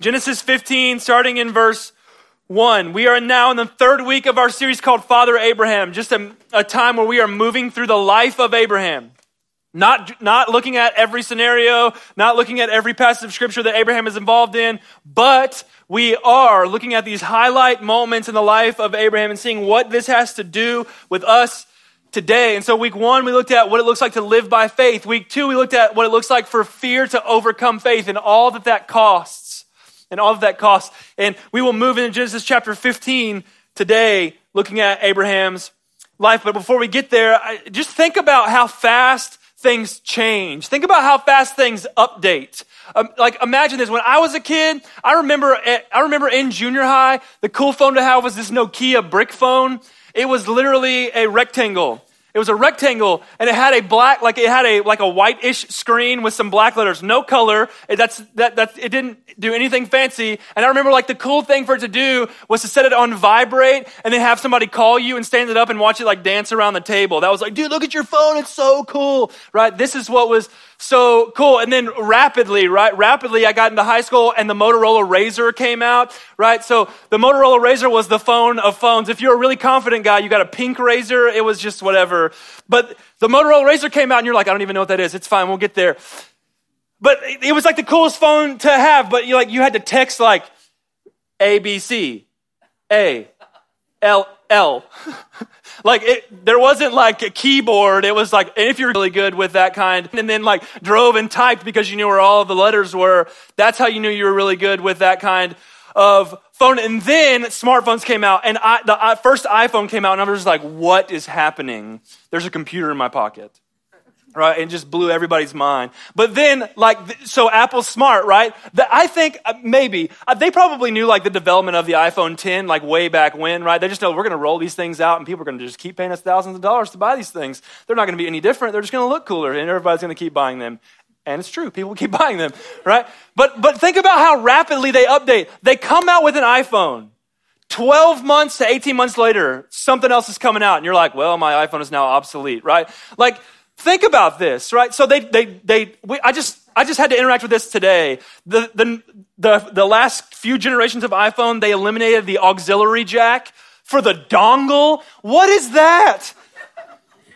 Genesis 15, starting in verse 1. We are now in the third week of our series called Father Abraham, just a time where we are moving through the life of Abraham. Not looking at every scenario, not looking at every passage of scripture that Abraham is involved in, but we are looking at these highlight moments in the life of Abraham and seeing what this has to do with us today. And so week one, we looked at what it looks like to live by faith. Week two, we looked at what it looks like for fear to overcome faith and all that that costs. And we will move into Genesis chapter 15 today, looking at Abraham's life. But before we get there, just think about how fast things change. Think about how fast things update. Like imagine this. When I was a kid, I remember in junior high, the cool phone to have was this Nokia brick phone. It was literally a rectangle. It was a rectangle and it had a black, like a whitish screen with some black letters, no color. It didn't do anything fancy. And I remember like the cool thing for it to do was to set it on vibrate and then have somebody call you and stand it up and watch it like dance around the table. That was like, dude, look at your phone. It's so cool, right? This is what was so cool. And then rapidly, I got into high school and the Motorola Razr came out, right? So the Motorola Razr was the phone of phones. If you're a really confident guy, you got a pink razor. It was just whatever. But the Motorola Razr came out and you're like, I don't even know what that is. It's fine. We'll get there. But it was like the coolest phone to have, but you had to text like ABCALL. There wasn't like a keyboard. It was like, and if you're really good with that kind, and then like drove and typed because you knew where all the letters were, that's how you knew you were really good with that kind of phone. And then smartphones came out and the first iPhone came out and I was just like, what is happening? There's a computer in my pocket, right? And just blew everybody's mind. But then so Apple's smart, right? I think maybe, they probably knew like the development of the iPhone 10, like way back when, right? They just know we're going to roll these things out and people are going to just keep paying us thousands of dollars to buy these things. They're not going to be any different. They're just going to look cooler and everybody's going to keep buying them. And it's true, people keep buying them, right? But think about how rapidly they update. They come out with an iPhone. 12 months to 18 months later, something else is coming out and you're like, well, my iPhone is now obsolete, right? Like, think about this, right? So I just had to interact with this today. The last few generations of iPhone, they eliminated the auxiliary jack for the dongle. What is that?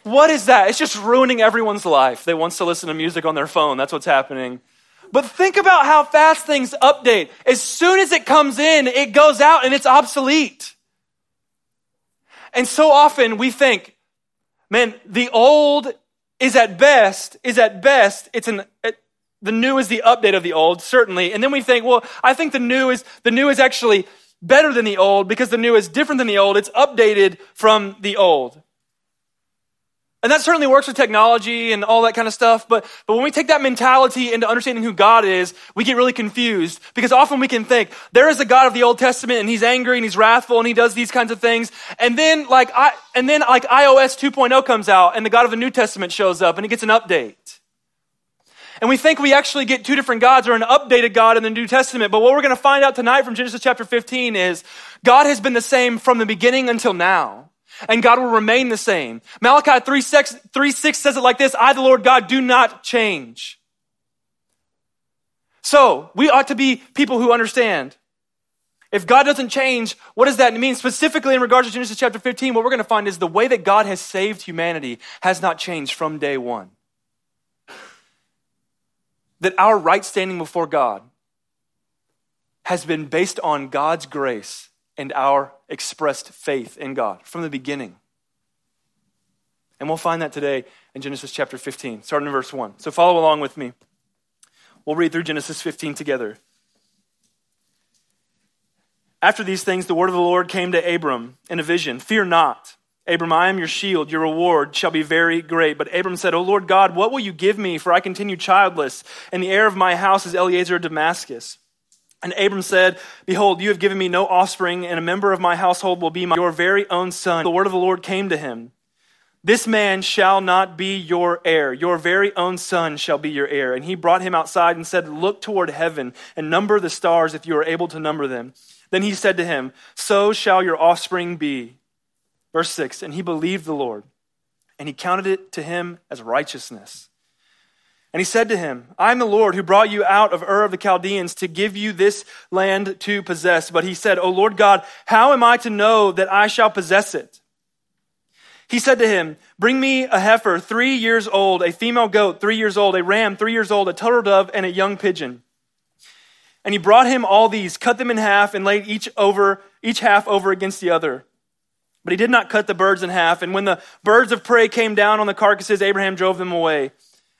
It's just ruining everyone's life. They want to listen to music on their phone. That's what's happening. But think about how fast things update. As soon as it comes in, it goes out and it's obsolete. And so often we think, man, the old is at best, the new is the update of the old, certainly. And then we think, well, I think the new is actually better than the old because the new is different than the old. It's updated from the old. And that certainly works with technology and all that kind of stuff. But when we take that mentality into understanding who God is, we get really confused because often we can think there is a God of the Old Testament and he's angry and he's wrathful and he does these kinds of things. And then like iOS 2.0 comes out and the God of the New Testament shows up and he gets an update. And we think we actually get two different gods or an updated God in the New Testament. But what we're going to find out tonight from Genesis chapter 15 is God has been the same from the beginning until now. And God will remain the same. Malachi 3:6 says it like this, I, the Lord God, do not change. So we ought to be people who understand. If God doesn't change, what does that mean? Specifically in regards to Genesis chapter 15, what we're going to find is the way that God has saved humanity has not changed from day one. That our right standing before God has been based on God's grace and our expressed faith in God from the beginning. And we'll find that today in Genesis chapter 15, starting in verse 1. So follow along with me. We'll read through Genesis 15 together. After these things, the word of the Lord came to Abram in a vision. Fear not, Abram, I am your shield. Your reward shall be very great. But Abram said, O Lord God, what will you give me? For I continue childless, and the heir of my house is Eliezer of Damascus. And Abram said, behold, you have given me no offspring, and a member of my household will be your very own son. The word of the Lord came to him. This man shall not be your heir. Your very own son shall be your heir. And he brought him outside and said, look toward heaven and number the stars if you are able to number them. Then he said to him, so shall your offspring be. Verse 6, and he believed the Lord, and he counted it to him as righteousness. And he said to him, I am the Lord who brought you out of Ur of the Chaldeans to give you this land to possess. But he said, O Lord God, how am I to know that I shall possess it? He said to him, bring me a heifer 3 years old, a female goat 3 years old, a ram 3 years old, a turtle dove, and a young pigeon. And he brought him all these, cut them in half, and laid each half over against the other. But he did not cut the birds in half. And when the birds of prey came down on the carcasses, Abraham drove them away.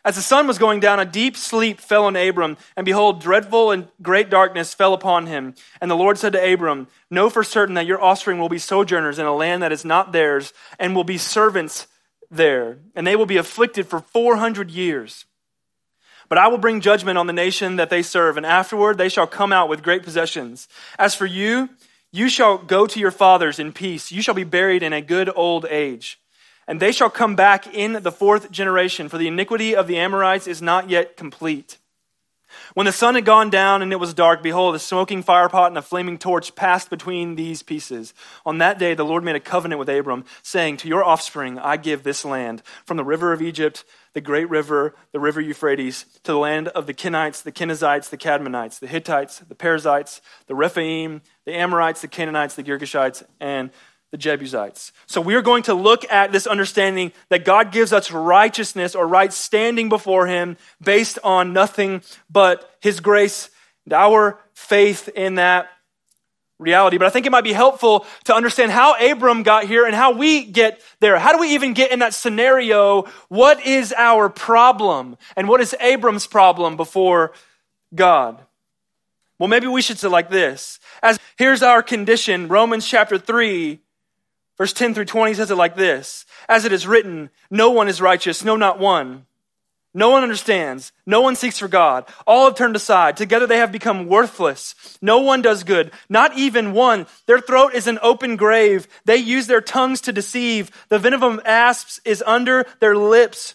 As the sun was going down, a deep sleep fell on Abram, and behold, dreadful and great darkness fell upon him. And the Lord said to Abram, know for certain that your offspring will be sojourners in a land that is not theirs, and will be servants there, and they will be afflicted for 400 years. But I will bring judgment on the nation that they serve, and afterward they shall come out with great possessions. As for you, you shall go to your fathers in peace. You shall be buried in a good old age. And they shall come back in the fourth generation, for the iniquity of the Amorites is not yet complete. When the sun had gone down and it was dark, behold, a smoking firepot and a flaming torch passed between these pieces. On that day, the Lord made a covenant with Abram, saying, to your offspring, I give this land, from the river of Egypt, the great river, the river Euphrates, to the land of the Kenites, the Kenizzites, the Kadmonites, the Hittites, the Perizzites, the Rephaim, the Amorites, the Canaanites, the Girgashites, and the Jebusites. So we are going to look at this understanding that God gives us righteousness or right standing before him based on nothing but his grace and our faith in that reality. But I think it might be helpful to understand how Abram got here and how we get there. How do we even get in that scenario? What is our problem? And what is Abram's problem before God? Well, maybe we should say like this. Here's our condition, Romans chapter 3, Verse 10 through 20 says it like this. As it is written, no one is righteous, no, not one. No one understands. No one seeks for God. All have turned aside. Together they have become worthless. No one does good, not even one. Their throat is an open grave. They use their tongues to deceive. The venom of asps is under their lips.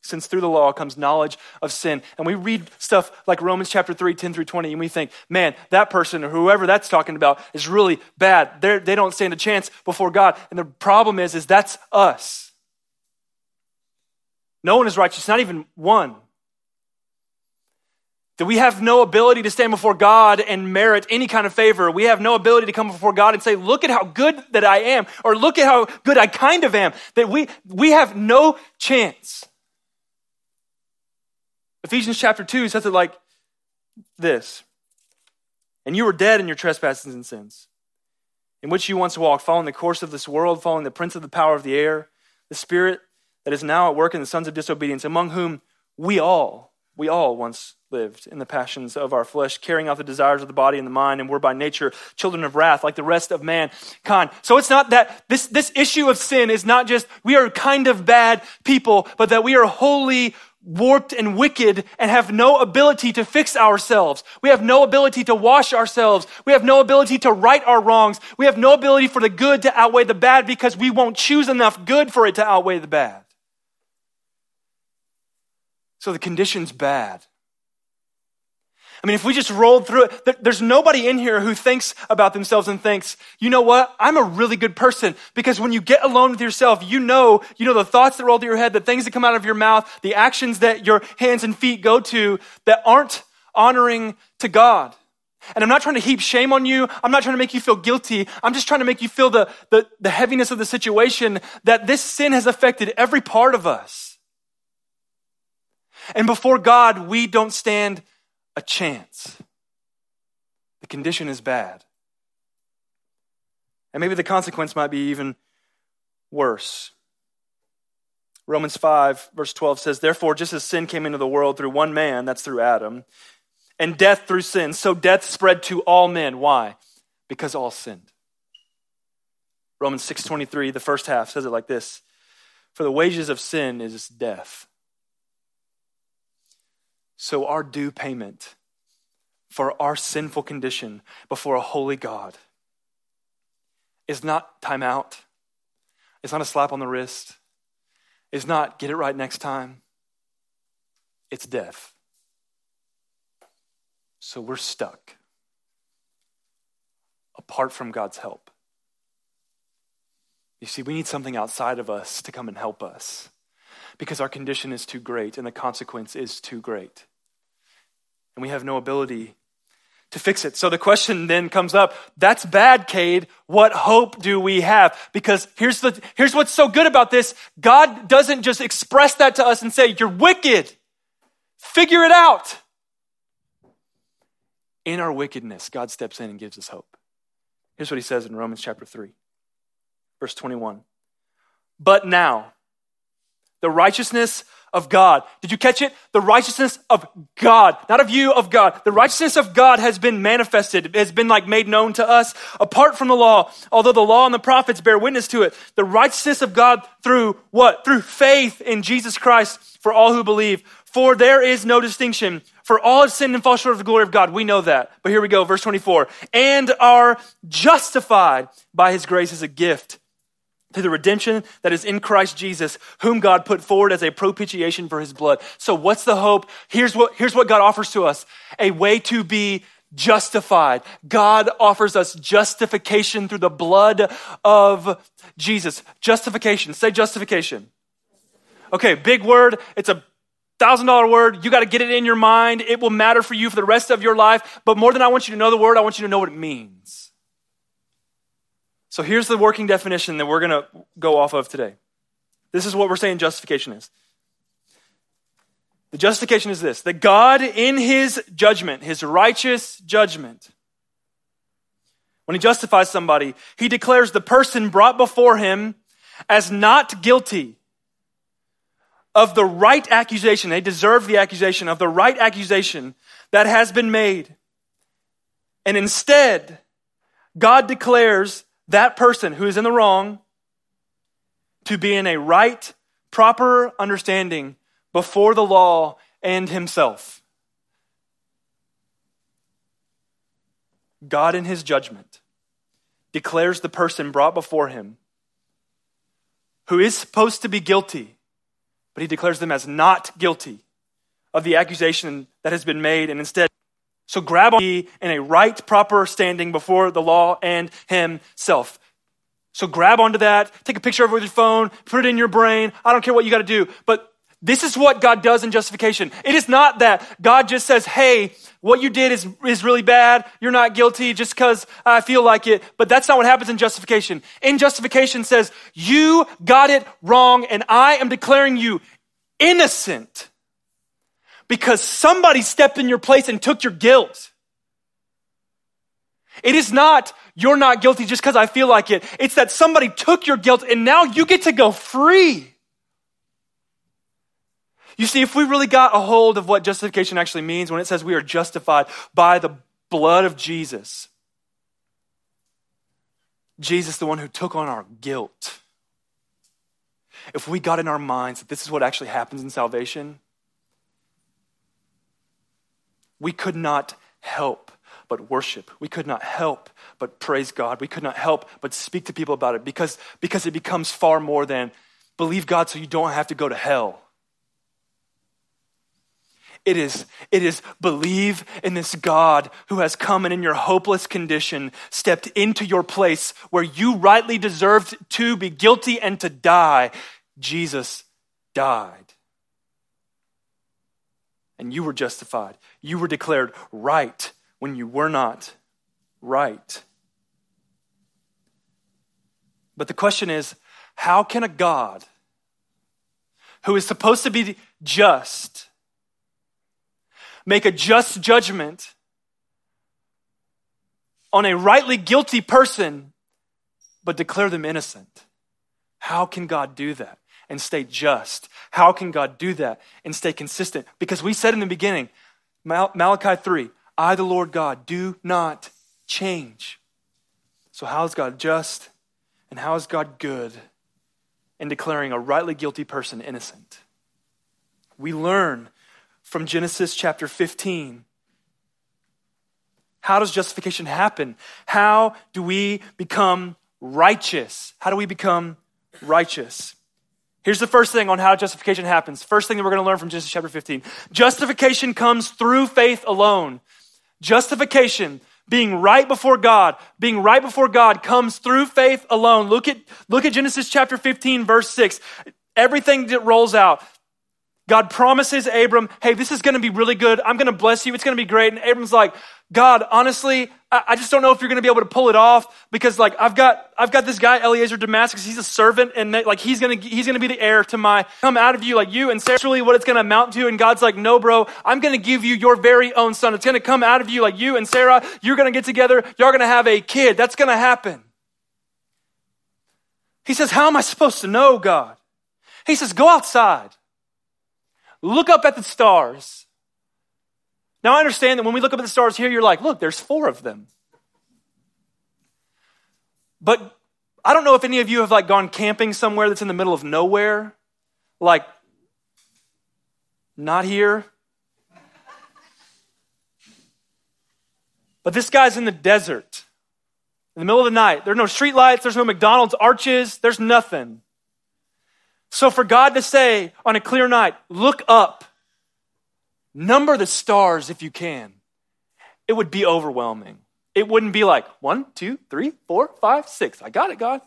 since through the law comes knowledge of sin. And we read stuff like Romans chapter 3, 10 through 20, and we think, man, that person or whoever that's talking about is really bad. They don't stand a chance before God. And the problem is that's us. No one is righteous, not even one. That we have no ability to stand before God and merit any kind of favor. We have no ability to come before God and say, look at how good that I am, or look at how good I kind of am. That we have no chance. Ephesians chapter 2 says it like this. And you were dead in your trespasses and sins, in which you once walked, following the course of this world, following the prince of the power of the air, the spirit that is now at work in the sons of disobedience, among whom we all once lived in the passions of our flesh, carrying out the desires of the body and the mind, and were by nature children of wrath, like the rest of mankind. So it's not that this issue of sin is not just we are kind of bad people, but that we are wholly warped and wicked and have no ability to fix ourselves. We have no ability to wash ourselves. We have no ability to right our wrongs. We have no ability for the good to outweigh the bad because we won't choose enough good for it to outweigh the bad. So the condition's bad. I mean, if we just rolled through it, there's nobody in here who thinks about themselves and thinks, you know what? I'm a really good person. Because when you get alone with yourself, you know the thoughts that roll through your head, the things that come out of your mouth, the actions that your hands and feet go to that aren't honoring to God. And I'm not trying to heap shame on you. I'm not trying to make you feel guilty. I'm just trying to make you feel the heaviness of the situation, that this sin has affected every part of us. And before God, we don't stand a chance. The condition is bad. And maybe the consequence might be even worse. Romans 5, verse 12 says, therefore, just as sin came into the world through one man, that's through Adam, and death through sin, so death spread to all men. Why? Because all sinned. Romans 6:23, the first half, says it like this. For the wages of sin is death. So our due payment for our sinful condition before a holy God is not time out. It's not a slap on the wrist. It's not get it right next time. It's death. So we're stuck apart from God's help. You see, we need something outside of us to come and help us because our condition is too great and the consequence is too great. And we have no ability to fix it. So the question then comes up, that's bad, Cade. What hope do we have? Because here's what's so good about this. God doesn't just express that to us and say, you're wicked. Figure it out. In our wickedness, God steps in and gives us hope. Here's what he says in Romans chapter 3, verse 21. But now, the righteousness of God. Did you catch it? The righteousness of God, not of you, of God. The righteousness of God has been manifested. It has been like made known to us apart from the law, although the law and the prophets bear witness to it. The righteousness of God through what? Through faith in Jesus Christ for all who believe. For there is no distinction. For all have sinned and fall short of the glory of God. We know that. But here we go, verse 24. And are justified by his grace as a gift through the redemption that is in Christ Jesus, whom God put forward as a propitiation for his blood. So what's the hope? Here's what God offers to us, a way to be justified. God offers us justification through the blood of Jesus. Justification, say justification. Okay, big word, it's a $1,000 word, you gotta get it in your mind. It will matter for you for the rest of your life. But more than I want you to know the word, I want you to know what it means. So here's the working definition that we're gonna go off of today. This is what we're saying justification is. The justification is this, that God in his judgment, his righteous judgment, when he justifies somebody, he declares the person brought before him as not guilty of the right accusation. They deserve the accusation of the right accusation that has been made. And instead, God declares that person who is in the wrong to be in a right, proper understanding before the law and himself. God in his judgment declares the person brought before him who is supposed to be guilty, but he declares them as not guilty of the accusation that has been made. And instead, so grab on in a right, proper standing before the law and himself. So grab onto that, take a picture of it with your phone, put it in your brain. I don't care what you got to do, but this is what God does in justification. It is not that God just says, hey, what you did is really bad. You're not guilty just because I feel like it. But that's not what happens in justification. In justification says, you got it wrong and I am declaring you innocent because somebody stepped in your place and took your guilt. It is not, you're not guilty just because I feel like it. It's that somebody took your guilt and now you get to go free. You see, if we really got a hold of what justification actually means when it says we are justified by the blood of Jesus, Jesus, the one who took on our guilt. If we got in our minds that this is what actually happens in salvation, we could not help but worship. We could not help but praise God. We could not help but speak to people about it because it becomes far more than believe God so you don't have to go to hell. It is believe in this God who has come and in your hopeless condition, stepped into your place where you rightly deserved to be guilty and to die. Jesus died. And you were justified. You were declared right when you were not right. But the question is, how can a God who is supposed to be just make a just judgment on a rightly guilty person, but declare them innocent? How can God do that and stay just? How can God do that and stay consistent? Because we said in the beginning, Malachi 3, I, the Lord God, do not change. So how is God just and how is God good in declaring a rightly guilty person innocent? We learn from Genesis chapter 15. How does justification happen? How do we become righteous. How do we become righteous? Here's the first thing on how justification happens. First thing that we're going to learn from Genesis chapter 15. Justification comes through faith alone. Justification, being right before God comes through faith alone. Look at Genesis chapter 15, verse 6. Everything that rolls out. God promises Abram, hey, this is going to be really good. I'm going to bless you. It's going to be great. And Abram's like, God, honestly, I just don't know if you're going to be able to pull it off because like, I've got this guy, Eliezer of Damascus. He's a servant and they, like, he's going to be the heir to my come out of you, like you and sexually what it's going to amount to. And God's like, no, bro, I'm going to give you your very own son. It's going to come out of you, like you and Sarah, you're going to get together. Y'all going to have a kid. That's going to happen. He says, how am I supposed to know, God? He says, go outside. Look up at the stars. Now I understand that when we look up at the stars here, you're like, look, there's 4 of them. But I don't know if any of you have like gone camping somewhere that's in the middle of nowhere. Like, not here. But this guy's in the desert. In the middle of the night. There's no street lights. There's no McDonald's arches. There's nothing. So for God to say on a clear night, look up, number the stars if you can, it would be overwhelming. It wouldn't be like 1, 2, 3, 4, 5, 6. I got it, God.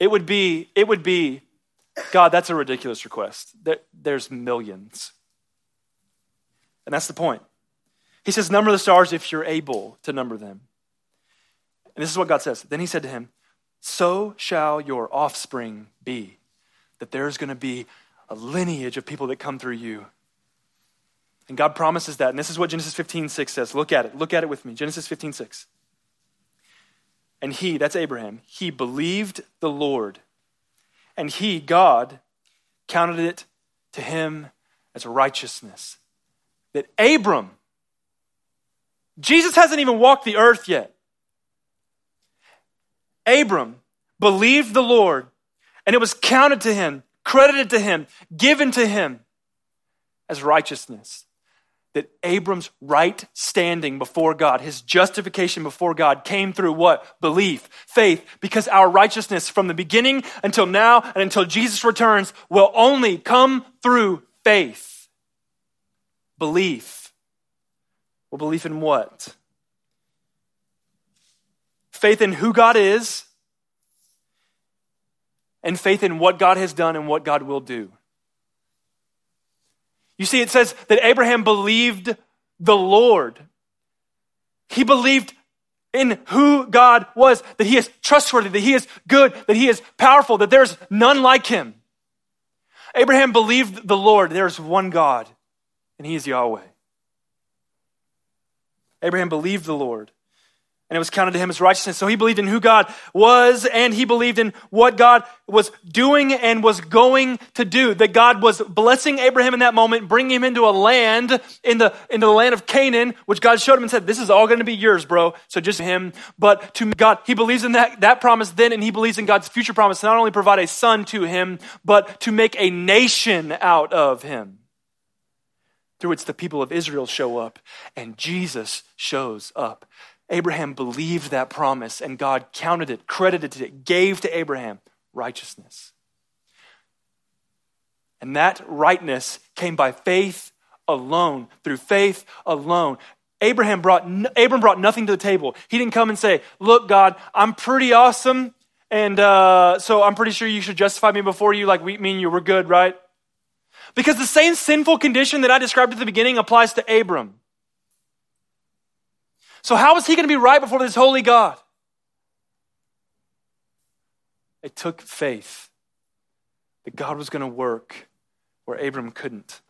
It would be, God, that's a ridiculous request. There's millions. And that's the point. He says, number the stars if you're able to number them. And this is what God says. Then he said to him, so shall your offspring be, that there's going to be a lineage of people that come through you. And God promises that. And this is what Genesis 15:6 says. Look at it. Look at it with me. Genesis 15:6. And he, that's Abraham, he believed the Lord. And he, God, counted it to him as righteousness. That Abram, Jesus hasn't even walked the earth yet. Abram believed the Lord, and it was counted to him, credited to him, given to him as righteousness. That Abram's right standing before God, his justification before God came through what? Belief, faith, because our righteousness from the beginning until now and until Jesus returns will only come through faith. Belief. Well, belief in what? Faith in who God is, and faith in what God has done and what God will do. You see, it says that Abraham believed the Lord. He believed in who God was, that he is trustworthy, that he is good, that he is powerful, that there's none like him. Abraham believed the Lord. There's one God, and he is Yahweh. Abraham believed the Lord. And it was counted to him as righteousness. So he believed in who God was, and he believed in what God was doing and was going to do. That God was blessing Abraham in that moment, bringing him into a land, into the land of Canaan, which God showed him and said, this is all going to be yours, bro. So just him, but to God, he believes in that promise then, and he believes in God's future promise to not only provide a son to him, but to make a nation out of him, through which the people of Israel show up, and Jesus shows up. Abraham believed that promise, and God counted it, credited it, gave to Abraham righteousness. And that rightness came by faith alone, through faith alone. Abram brought nothing to the table. He didn't come and say, look, God, I'm pretty awesome, and so I'm pretty sure you should justify me before you, like me and you were good, right? Because the same sinful condition that I described at the beginning applies to Abram. So how is he going to be right before this holy God? It took faith that God was going to work where Abram couldn't.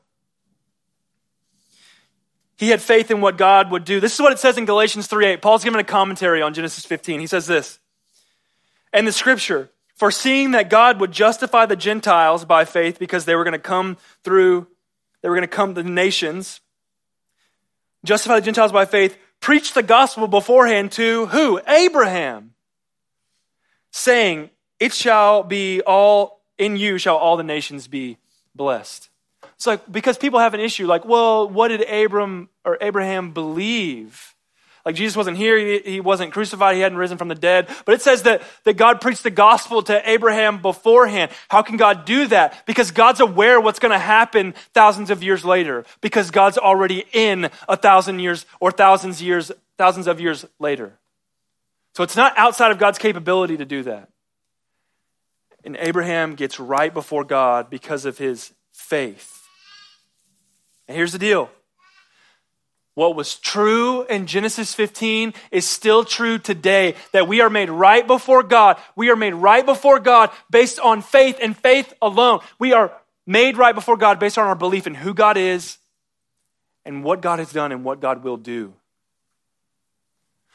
He had faith in what God would do. This is what it says in Galatians 3:8. Paul's giving a commentary on Genesis 15. He says this, and the scripture, foreseeing that God would justify the Gentiles by faith because they were going to come the nations, justify the Gentiles by faith, preached the gospel beforehand to who? Abraham, saying, it shall be all, in you shall all the nations be blessed. It's like, because people have an issue like, well, what did Abraham believe? Like Jesus wasn't here, he wasn't crucified, he hadn't risen from the dead. But it says that God preached the gospel to Abraham beforehand. How can God do that? Because God's aware what's gonna happen thousands of years later, because God's already in a thousand years or thousands of years later. So it's not outside of God's capability to do that. And Abraham gets right before God because of his faith. And here's the deal. What was true in Genesis 15 is still true today, that we are made right before God. We are made right before God based on faith and faith alone. We are made right before God based on our belief in who God is and what God has done and what God will do.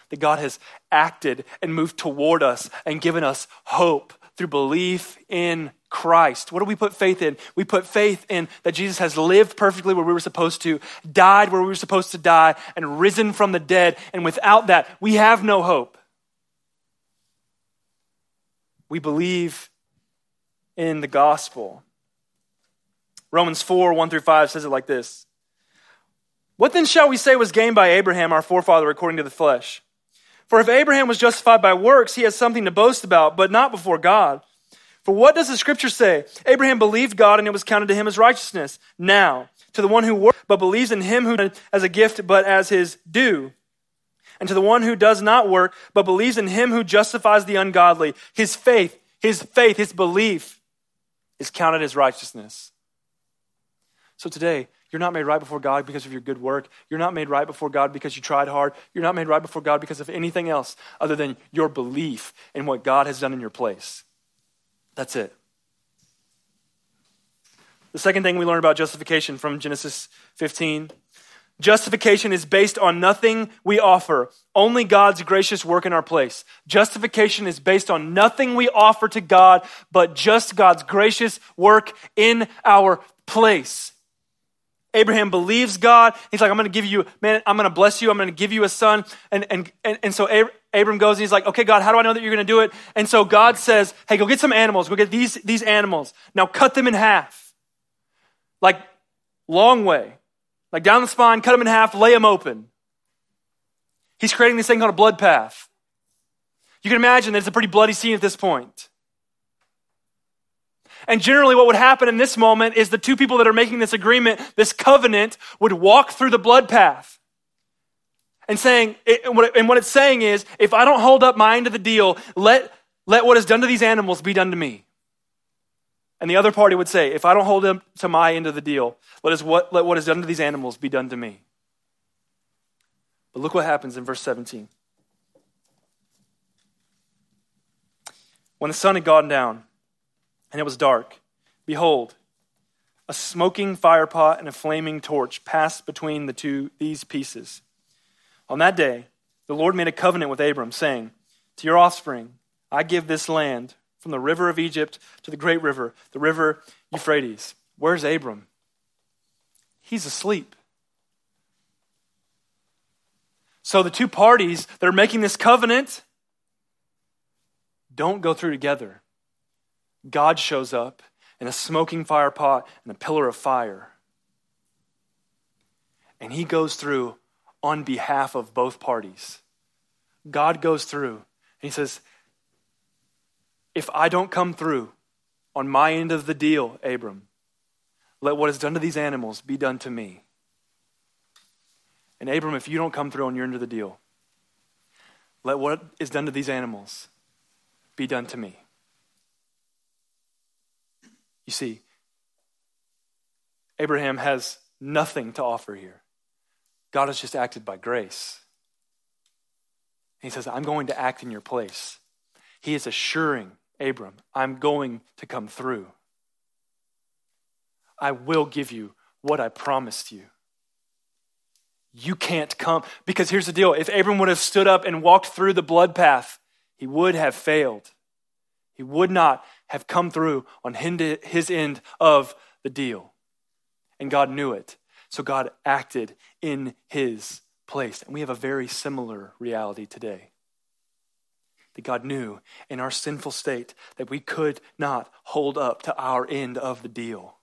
That God has acted and moved toward us and given us hope through belief in Christ. What do we put faith in? We put faith in that Jesus has lived perfectly where we were supposed to, died where we were supposed to die, and risen from the dead. And without that, we have no hope. We believe in the gospel. Romans 4:1-5 says it like this. What then shall we say was gained by Abraham, our forefather, according to the flesh? For if Abraham was justified by works, he has something to boast about, but not before God. For what does the scripture say? Abraham believed God and it was counted to him as righteousness. Now, to the one who works, but believes in him who as a gift, but as his due. And to the one who does not work, but believes in him who justifies the ungodly, his faith, his belief is counted as righteousness. So today, you're not made right before God because of your good work. You're not made right before God because you tried hard. You're not made right before God because of anything else other than your belief in what God has done in your place. That's it. The second thing we learn about justification from Genesis 15, justification is based on nothing we offer, only God's gracious work in our place. Justification is based on nothing we offer to God, but just God's gracious work in our place. Abraham believes God. He's like, I'm gonna bless you. I'm gonna give you a son. And so Abram goes and he's like, okay, God, how do I know that you're gonna do it? And so God says, hey, go get some animals. Go get these animals. Now cut them in half. Like long way, like down the spine, cut them in half, lay them open. He's creating this thing called a blood path. You can imagine that it's a pretty bloody scene at this point. And generally what would happen in this moment is the two people that are making this agreement, this covenant, would walk through the blood path. And what it's saying is, if I don't hold up my end of the deal, let what is done to these animals be done to me. And the other party would say, if I don't hold up to my end of the deal, let what is done to these animals be done to me. But look what happens in verse 17. When the sun had gone down, and it was dark, behold, a smoking firepot and a flaming torch passed between these pieces. On that day, the Lord made a covenant with Abram, saying, to your offspring, I give this land from the river of Egypt to the great river, the river Euphrates. Where's Abram? He's asleep. So the two parties that are making this covenant don't go through together. God shows up in a smoking fire pot and a pillar of fire. And he goes through on behalf of both parties. God goes through and he says, if I don't come through on my end of the deal, Abram, let what is done to these animals be done to me. And Abram, if you don't come through on your end of the deal, let what is done to these animals be done to me. You see, Abraham has nothing to offer here. God has just acted by grace. And he says, I'm going to act in your place. He is assuring Abram, I'm going to come through. I will give you what I promised you. You can't come, because here's the deal. If Abram would have stood up and walked through the blood path, he would have failed. He would not have come through on his end of the deal. And God knew it. So God acted in his place. And we have a very similar reality today. That God knew in our sinful state that we could not hold up to our end of the deal.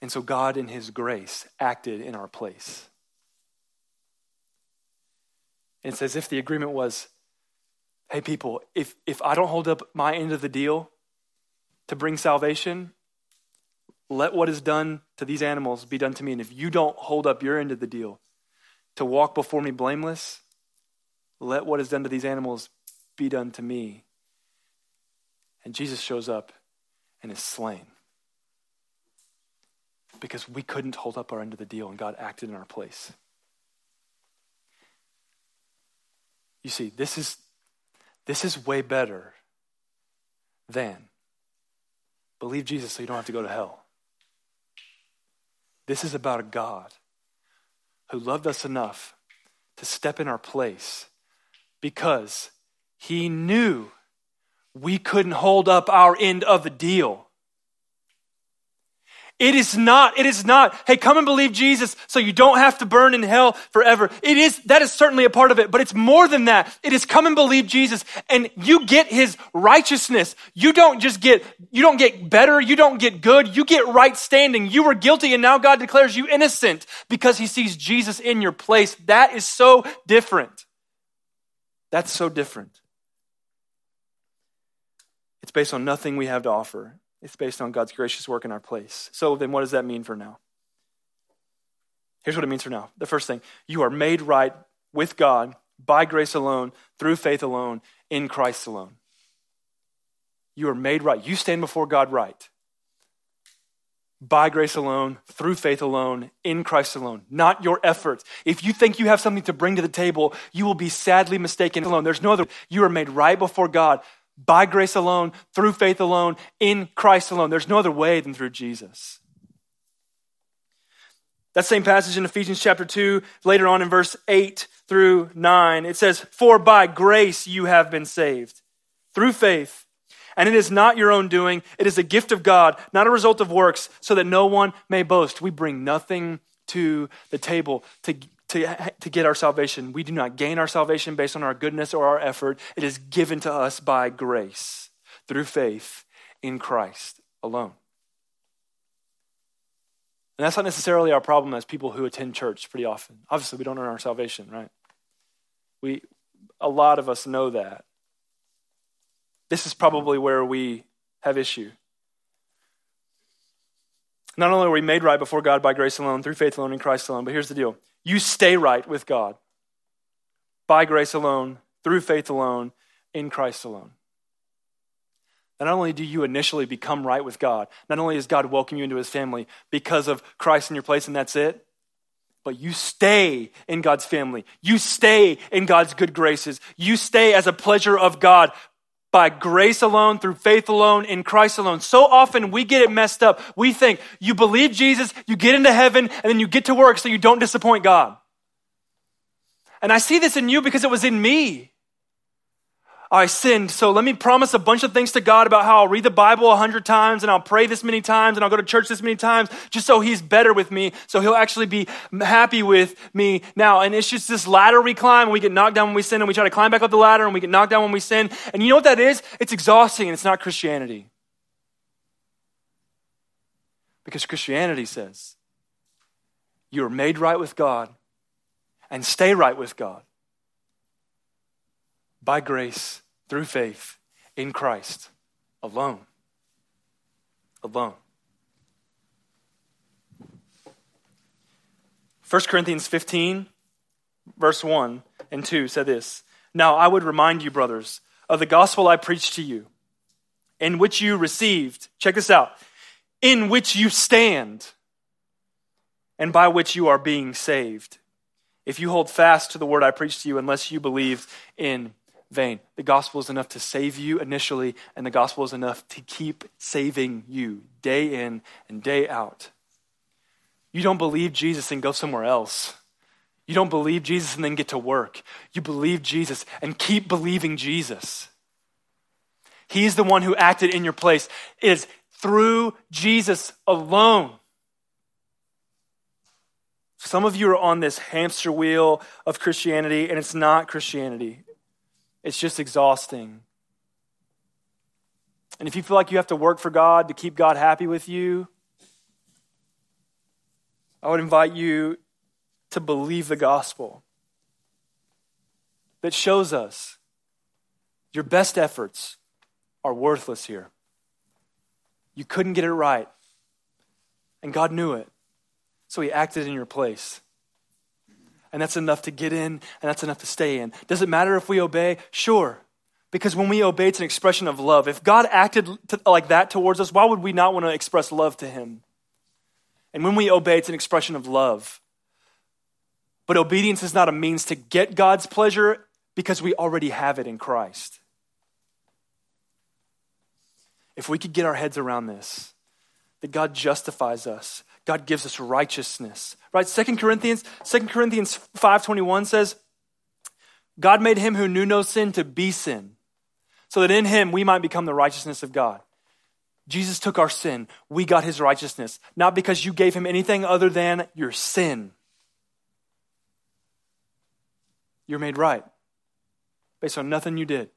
And so God in his grace acted in our place. And it's as if the agreement was, hey people, if I don't hold up my end of the deal to bring salvation, let what is done to these animals be done to me. And if you don't hold up your end of the deal to walk before me blameless, let what is done to these animals be done to me. And Jesus shows up and is slain because we couldn't hold up our end of the deal and God acted in our place. You see, this is way better than believe Jesus so you don't have to go to hell. This is about a God who loved us enough to step in our place because he knew we couldn't hold up our end of the deal. It is not, hey, come and believe Jesus so you don't have to burn in hell forever. That is certainly a part of it, but it's more than that. It is come and believe Jesus and you get his righteousness. You don't get better. You don't get good. You get right standing. You were guilty and now God declares you innocent because he sees Jesus in your place. That is so different. That's so different. It's based on nothing we have to offer. It's based on God's gracious work in our place. So then what does that mean for now? Here's what it means for now. The first thing, you are made right with God by grace alone, through faith alone, in Christ alone. You are made right. You stand before God right. By grace alone, through faith alone, in Christ alone, not your efforts. If you think you have something to bring to the table, you will be sadly mistaken alone. There's no other. You are made right before God by grace alone, through faith alone, in Christ alone. There's no other way than through Jesus. That same passage in Ephesians chapter 2, later on in verse 8-9, it says, "For by grace you have been saved, through faith, and it is not your own doing. It is a gift of God, not a result of works, so that no one may boast." We bring nothing to the table to get our salvation. We do not gain our salvation based on our goodness or our effort. It is given to us by grace, through faith in Christ alone. And that's not necessarily our problem as people who attend church pretty often. Obviously, we don't earn our salvation, right? A lot of us know that. This is probably where we have issue. Not only are we made right before God by grace alone, through faith alone, in Christ alone, but here's the deal. You stay right with God by grace alone, through faith alone, in Christ alone. Not only do you initially become right with God, not only does God welcome you into his family because of Christ in your place and that's it, but you stay in God's family. You stay in God's good graces. You stay as a pleasure of God by grace alone, through faith alone, in Christ alone. So often we get it messed up. We think you believe Jesus, you get into heaven, and then you get to work so you don't disappoint God. And I see this in you because it was in me. I sinned, so let me promise a bunch of things to God about how I'll read the Bible 100 times and I'll pray this many times and I'll go to church this many times just so he's better with me, so he'll actually be happy with me now. And it's just this ladder we climb and we get knocked down when we sin and we try to climb back up the ladder and we get knocked down when we sin. And you know what that is? It's exhausting and it's not Christianity. Because Christianity says you're made right with God and stay right with God by grace, through faith, in Christ alone. Alone. 1 Corinthians 15, verse 1 and 2 said this, "Now I would remind you, brothers, of the gospel I preached to you, in which you received," check this out, "in which you stand, and by which you are being saved, if you hold fast to the word I preached to you, unless you believed in vain." The gospel is enough to save you initially, and the gospel is enough to keep saving you day in and day out. You don't believe Jesus and go somewhere else. You don't believe Jesus and then get to work. You believe Jesus and keep believing Jesus. He is the one who acted in your place. It is through Jesus alone. Some of you are on this hamster wheel of Christianity, and it's not Christianity. It's just exhausting. And if you feel like you have to work for God to keep God happy with you, I would invite you to believe the gospel. that shows us your best efforts are worthless here. You couldn't get it right. And God knew it. So he acted in your place. And that's enough to get in, and that's enough to stay in. Does it matter if we obey? Sure. Because when we obey, it's an expression of love. If God acted like that towards us, why would we not want to express love to him? And when we obey, it's an expression of love. But obedience is not a means to get God's pleasure because we already have it in Christ. If we could get our heads around this, that God justifies us, God gives us righteousness, right? 2 Corinthians 5:21 says, God made him who knew no sin to be sin, so that in him we might become the righteousness of God. Jesus took our sin. We got his righteousness, not because you gave him anything other than your sin. You're made right based on nothing you did.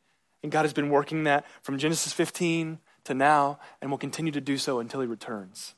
And God has been working that from Genesis 15 to now, and will continue to do so until he returns.